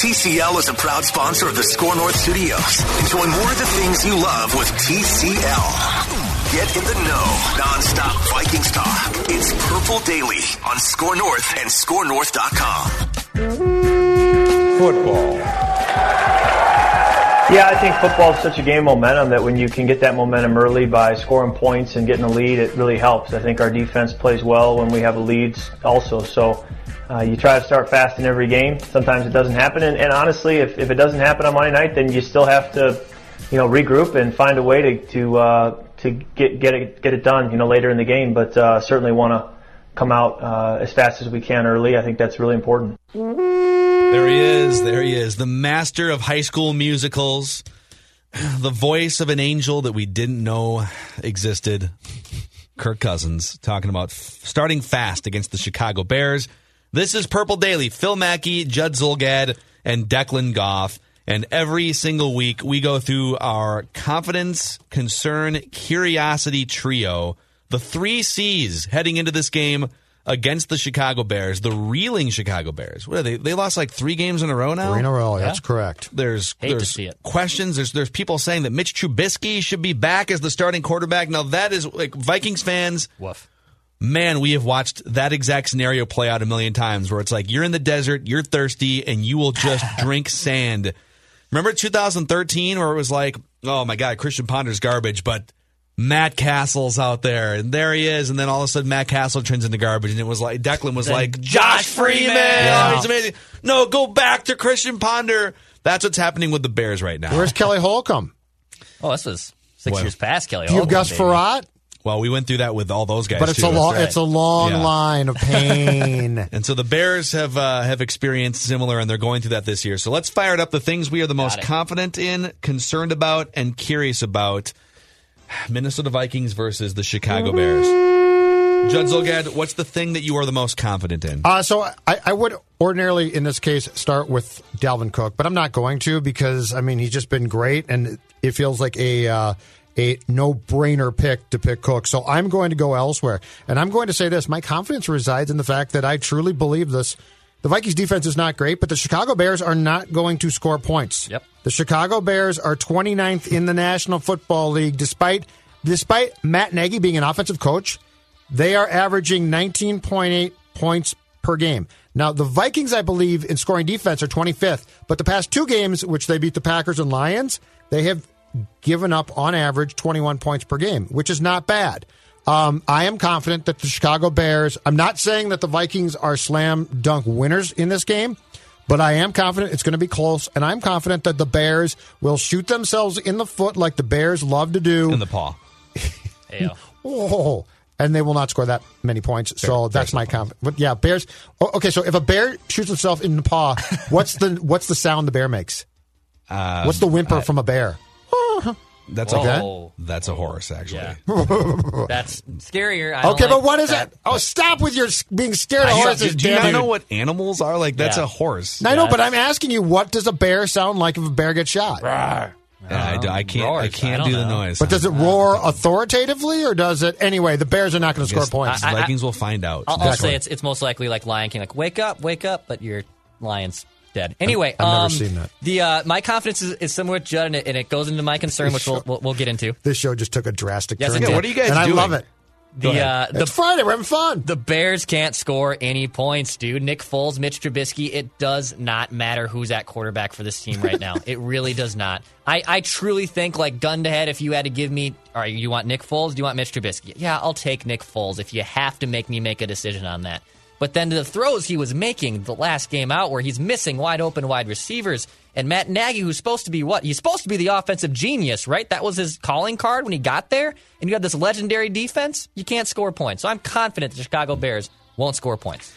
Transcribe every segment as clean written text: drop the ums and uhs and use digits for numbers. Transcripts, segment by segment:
TCL is a proud sponsor of the Score North Studios. Enjoy more of the things you love with TCL. Get in the know, non-stop Vikings talk. It's Purple Daily on Score North and scorenorth.com. Football. Yeah, I think football is such a game of momentum that when you can get that momentum early by scoring points and getting a lead, it really helps. I think our defense plays well when we have a lead also, so... You try to start fast in every game. Sometimes it doesn't happen. And honestly, if it doesn't happen on Monday night, then you still have to, regroup and find a way to get it done, later in the game. But certainly want to come out as fast as we can early. I think that's really important. There he is. The master of High School Musicals. The voice of an angel that we didn't know existed. Kirk Cousins talking about starting fast against the Chicago Bears. This is Purple Daily. Phil Mackey, Judd Zulgad, and Declan Goff. And every single week, we go through our confidence, concern, curiosity trio. The three C's heading into this game against the Chicago Bears, the reeling Chicago Bears. What are they? They lost like three games in a row now? Three in a row, yeah. That's correct. There's questions. There's people saying that Mitch Trubisky should be back as the starting quarterback. Now, that is like Vikings fans. Woof. Man, we have watched that exact scenario play out a million times where it's like you're in the desert, you're thirsty, and you will just drink sand. Remember 2013 where it was like, oh, my God, Christian Ponder's garbage, but Matt Castle's out there, and there he is. And then all of a sudden Matt Castle turns into garbage, and it was like Declan was like, Josh Freeman! Yeah. Oh, he's amazing. No, go back to Christian Ponder. That's what's happening with the Bears right now. Where's Kelly Holcomb? Oh, this was six years past Kelly Holcomb. You have Gus Frerotte? Well, we went through that with all those guys, but it's a long line of pain. And so the Bears have experienced similar, and they're going through that this year. So let's fire it up. The things we are the most confident in, concerned about, and curious about: Minnesota Vikings versus the Chicago Bears. Judd Zulgad, what's the thing that you are the most confident in? So I would ordinarily, in this case, start with Dalvin Cook, but I'm not going to because he's just been great, and it feels like a no-brainer pick to pick Cook. So I'm going to go elsewhere. And I'm going to say this. My confidence resides in the fact that I truly believe this. The Vikings defense is not great, but the Chicago Bears are not going to score points. Yep. The Chicago Bears are 29th in the National Football League. Despite Matt Nagy being an offensive coach, they are averaging 19.8 points per game. Now, the Vikings, I believe, in scoring defense are 25th. But the past two games, which they beat the Packers and Lions, they have given up on average 21 points per game, which is not bad. I am confident that the Chicago Bears, I'm not saying that the Vikings are slam dunk winners in this game, but I am confident it's going to be close, and I'm confident that the Bears will shoot themselves in the foot like the Bears love to do. In the paw. Oh, and they will not score that many points, so that's my confidence. But yeah, Bears. Oh, okay, so if a bear shoots himself in the paw, what's the sound the bear makes? What's the whimper from a bear? That's That's a horse, actually. Yeah. That's scarier. But what is that? Oh, stop with your being scared of horses. Do you not know what animals are? Like, that's a horse. I know, but I'm asking you, what does a bear sound like if a bear gets shot? Rawr. I can't do the noise. But does it roar authoritatively, or does it... Anyway, the Bears are not going to score points. The Vikings will find out. I'll say it's most likely like Lion King, like, wake up, but your lion's dead. Anyway, I've never seen that. My confidence is similar to Judd, and it goes into my concern, which we'll get into. This show just took a drastic turn. What are you guys doing? I love it. It's Friday. We're having fun. The Bears can't score any points, dude. Nick Foles, Mitch Trubisky, it does not matter who's at quarterback for this team right now. It really does not. I truly think, like, gun to head, if you had to give me, all right, you want Nick Foles? Do you want Mitch Trubisky? Yeah, I'll take Nick Foles if you have to make me make a decision on that. But then the throws he was making the last game out where he's missing wide-open wide receivers, and Matt Nagy, who's supposed to be what? He's supposed to be the offensive genius, right? That was his calling card when he got there, and you have this legendary defense. You can't score points. So I'm confident the Chicago Bears won't score points.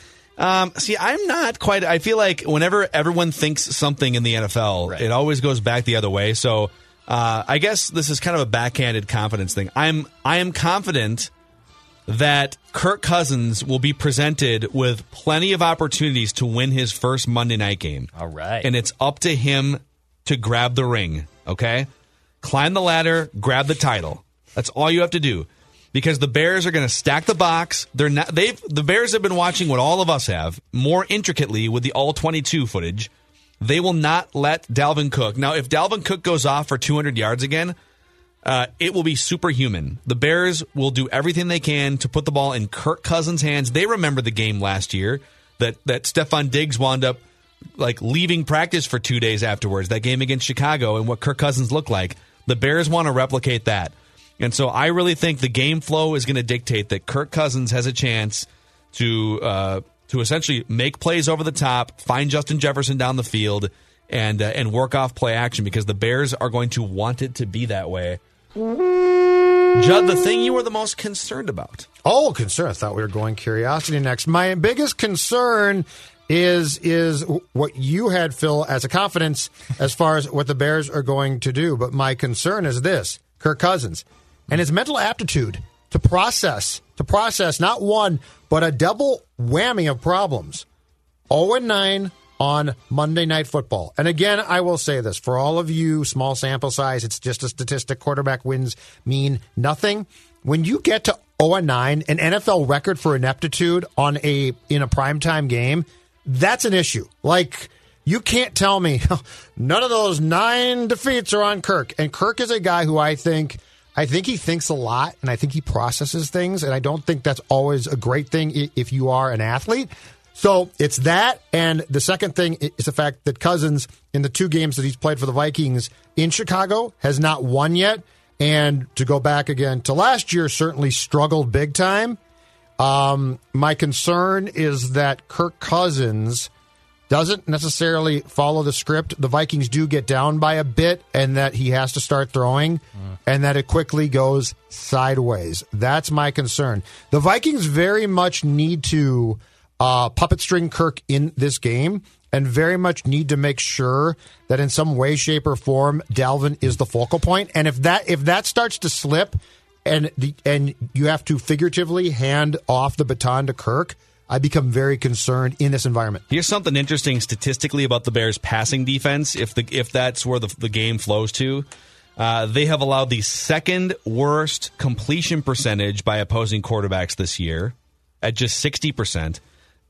See, I'm not quite. I feel like whenever everyone thinks something in the NFL, right, it always goes back the other way. So I guess this is kind of a backhanded confidence thing. I am confident that Kirk Cousins will be presented with plenty of opportunities to win his first Monday night game. All right. And it's up to him to grab the ring, okay? Climb the ladder, grab the title. That's all you have to do. Because the Bears are going to stack the box. The Bears have been watching what all of us have more intricately with the All-22 footage. They will not let Dalvin Cook. Now, if Dalvin Cook goes off for 200 yards again, it will be superhuman. The Bears will do everything they can to put the ball in Kirk Cousins' hands. They remember the game last year that Stefon Diggs wound up like leaving practice for 2 days afterwards, that game against Chicago and what Kirk Cousins looked like. The Bears want to replicate that. And so I really think the game flow is going to dictate that Kirk Cousins has a chance to essentially make plays over the top, find Justin Jefferson down the field, and work off play action because the Bears are going to want it to be that way. Judd, the thing you were the most concerned about. Oh, concern. I thought we were going curiosity next. My biggest concern is what you had, Phil, as a confidence as far as what the Bears are going to do. But my concern is this, Kirk Cousins, and his mental aptitude to process not one, but a double whammy of problems. 0-9 on Monday Night Football. And again, I will say this. For all of you, small sample size, it's just a statistic. Quarterback wins mean nothing. When you get to 0-9, an NFL record for ineptitude in a primetime game, that's an issue. Like, you can't tell me none of those 9 defeats are on Kirk. And Kirk is a guy who I think he thinks a lot, and I think he processes things, and I don't think that's always a great thing if you are an athlete. So it's that, and the second thing is the fact that Cousins, in the 2 games that he's played for the Vikings in Chicago, has not won yet, and to go back again to last year, certainly struggled big time. My concern is that Kirk Cousins doesn't necessarily follow the script. The Vikings do get down by a bit, and that he has to start throwing, and that it quickly goes sideways. That's my concern. The Vikings very much need to puppet string Kirk in this game, and very much need to make sure that in some way, shape, or form, Dalvin is the focal point. And if that starts to slip, and you have to figuratively hand off the baton to Kirk, I become very concerned in this environment. Here's something interesting statistically about the Bears' passing defense. If that's where the game flows to, they have allowed the second worst completion percentage by opposing quarterbacks this year at just 60%.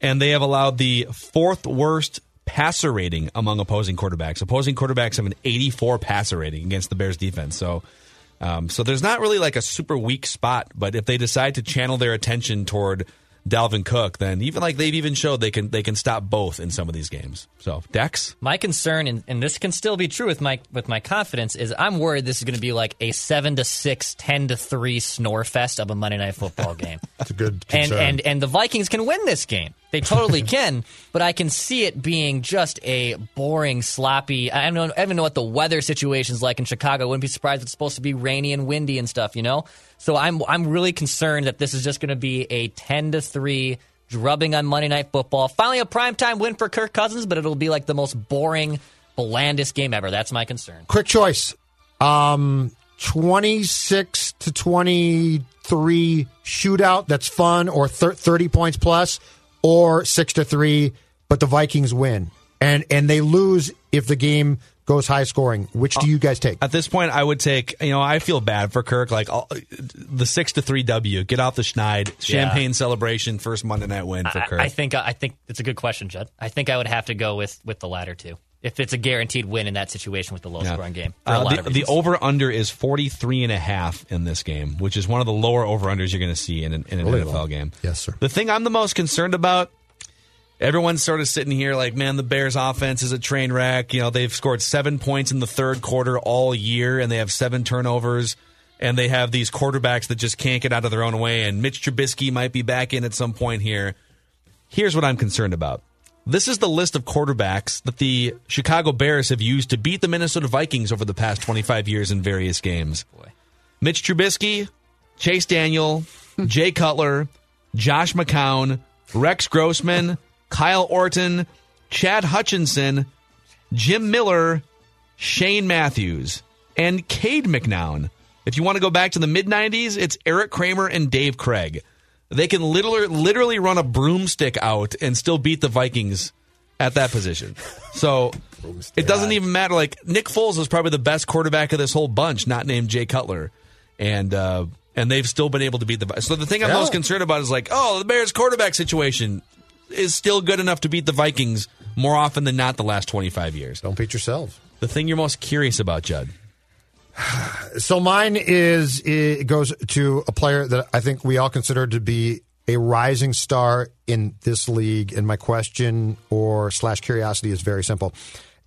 And they have allowed the 4th worst passer rating among opposing quarterbacks. Opposing quarterbacks have an 84 passer rating against the Bears defense. So there's not really like a super weak spot. But if they decide to channel their attention toward Dalvin Cook, then even like they've even showed they can stop both in some of these games. So Dex, my concern, and this can still be true with my confidence, is I'm worried this is going to be like a 7-6, 10-3 snore fest of a Monday Night Football game. That's a good concern. And the Vikings can win this game. They totally can, but I can see it being just a boring, sloppy. I don't even know what the weather situation's like in Chicago. I wouldn't be surprised if it's supposed to be rainy and windy and stuff, you know? So I'm really concerned that this is just going to be a 10-3 drubbing on Monday Night Football. Finally a primetime win for Kirk Cousins, but it'll be like the most boring, blandest game ever. That's my concern. Quick choice. 26-23 shootout. That's fun. Or 30 points plus. Or 6-3, but the Vikings win. And they lose if the game goes high scoring. Which do you guys take? At this point, I would take, I feel bad for Kirk. Like the 6-3 W, get off the schneid, champagne celebration, first Monday night win for Kirk. I think it's a good question, Judd. I think I would have to go with the latter two. if it's a guaranteed win in that situation with the low-scoring game. The over-under is 43.5 in this game, which is one of the lower over-unders you're going to see in an NFL game. Yes, sir. The thing I'm the most concerned about, everyone's sort of sitting here like, man, the Bears' offense is a train wreck. You know, they've scored 7 points in the third quarter all year, and they have 7 turnovers, and they have these quarterbacks that just can't get out of their own way, and Mitch Trubisky might be back in at some point here. Here's what I'm concerned about. This is the list of quarterbacks that the Chicago Bears have used to beat the Minnesota Vikings over the past 25 years in various games. Mitch Trubisky, Chase Daniel, Jay Cutler, Josh McCown, Rex Grossman, Kyle Orton, Chad Hutchinson, Jim Miller, Shane Matthews, and Cade McNown. If you want to go back to the mid-90s, it's Eric Kramer and Dave Krieg. They can literally run a broomstick out and still beat the Vikings at that position. So it doesn't even matter. Like, Nick Foles is probably the best quarterback of this whole bunch, not named Jay Cutler. And they've still been able to beat the Vikings. So the thing I'm most concerned about is like, the Bears quarterback situation is still good enough to beat the Vikings more often than not the last 25 years. Don't beat yourselves. The thing you're most curious about, Judd. So mine goes to a player that I think we all consider to be a rising star in this league. And my question / curiosity is very simple.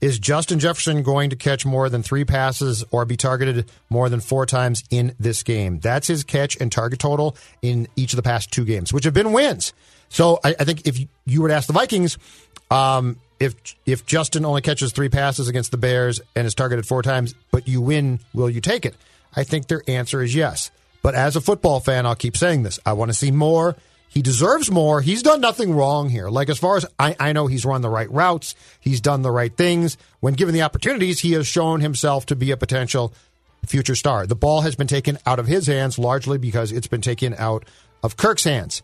Is Justin Jefferson going to catch more than 3 passes or be targeted more than 4 times in this game? That's his catch and target total in each of the past 2 games, which have been wins. So I think if you were to ask the Vikings, if Justin only catches 3 passes against the Bears and is targeted 4 times, but you win, will you take it? I think their answer is yes. But as a football fan, I'll keep saying this. I want to see more. He deserves more. He's done nothing wrong here. Like, as far as I know, he's run the right routes. He's done the right things. When given the opportunities, he has shown himself to be a potential future star. The ball has been taken out of his hands largely because it's been taken out of Kirk's hands.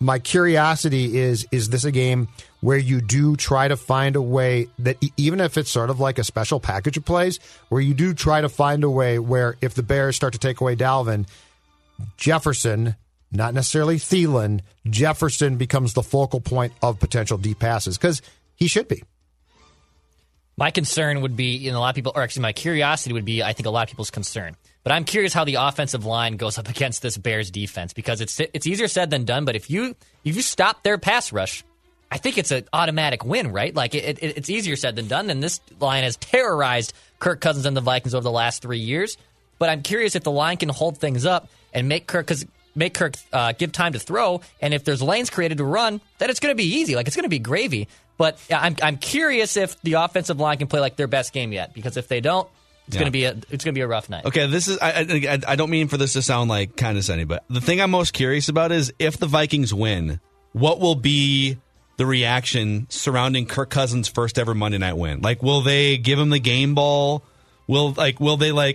My curiosity is this a game where you do try to find a way that, even if it's sort of like a special package of plays, where you do try to find a way where if the Bears start to take away Dalvin, Jefferson, not necessarily Thielen, Jefferson becomes the focal point of potential deep passes, because he should be. My concern would be, my curiosity would be, I think, a lot of people's concern. But I'm curious how the offensive line goes up against this Bears defense, because it's easier said than done. But if you stop their pass rush, I think it's an automatic win, right? Like, it's easier said than done. And this line has terrorized Kirk Cousins and the Vikings over the last 3 years. But I'm curious if the line can hold things up and make Kirk give time to throw. And if there's lanes created to run, then it's going to be easy. Like, it's going to be gravy. But I'm curious if the offensive line can play like their best game yet, because if they don't, it's gonna be a rough night. Okay, this is I don't mean for this to sound like condescending, but the thing I'm most curious about is if the Vikings win, what will be the reaction surrounding Kirk Cousins' first ever Monday night win? Like, will they give him the game ball? Will they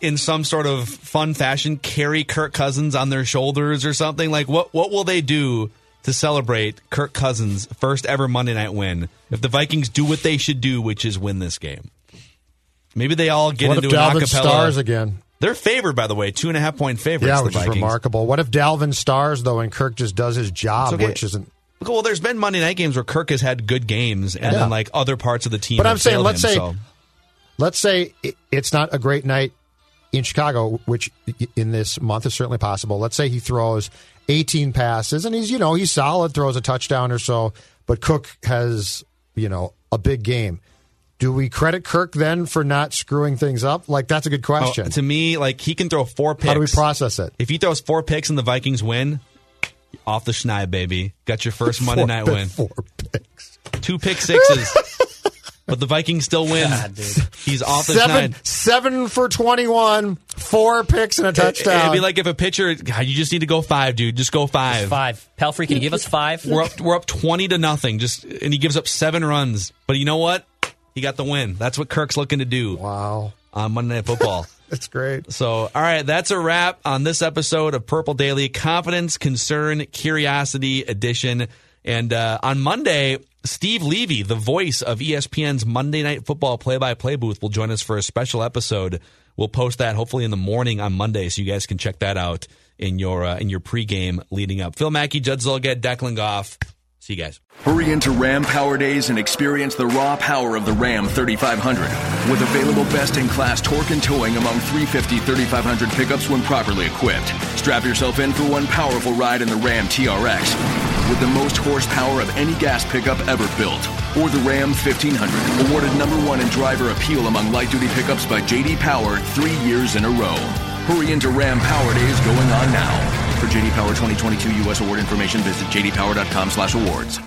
in some sort of fun fashion carry Kirk Cousins on their shoulders or something? Like, what will they do to celebrate Kirk Cousins' first ever Monday night win if the Vikings do what they should do, which is win this game? Maybe they all get into an acapella. What if Dalvin stars again? They're favored, by the way, 2.5-point favorites. Yeah, which is remarkable. What if Dalvin stars, though, and Kirk just does his job, which isn't... Well, there's been Monday night games where Kirk has had good games, and then like other parts of the team. But I'm saying, let's say it's not a great night in Chicago, which in this month is certainly possible. Let's say he throws 18 passes, and he's solid, throws a touchdown or so, but Cook has a big game. Do we credit Kirk then for not screwing things up? Like, that's a good question. To me, like, he can throw 4 picks. How do we process it? If he throws 4 picks and the Vikings win, off the schneid, baby. Got your first Monday night win. 4 picks. 2 pick-sixes. But the Vikings still win. God, he's off the schneid. 7 for 21, 4 picks and a touchdown. It'd be like if a pitcher, you just need to go 5, dude. Just go 5. Just 5. Pelfrey, can you give us 5? We're up 20-0. And he gives up 7 runs. But you know what? He got the win. That's what Kirk's looking to do. Wow. On Monday Night Football. That's great. So, all right, that's a wrap on this episode of Purple Daily. Confidence, Concern, Curiosity Edition. And on Monday, Steve Levy, the voice of ESPN's Monday Night Football play-by-play booth, will join us for a special episode. We'll post that hopefully in the morning on Monday, so you guys can check that out in your pregame leading up. Phil Mackey, Judd Zulgad, Declan Goff. See you guys. Hurry into Ram Power Days and experience the raw power of the Ram 3500. With available best-in-class torque and towing among 350, 3500 pickups when properly equipped. Strap yourself in for one powerful ride in the Ram TRX with the most horsepower of any gas pickup ever built. Or the Ram 1500, awarded #1 in driver appeal among light-duty pickups by J.D. Power 3 years in a row. Hurry into Ram Power Days going on now. For J.D. Power 2022 U.S. award information, visit jdpower.com/awards.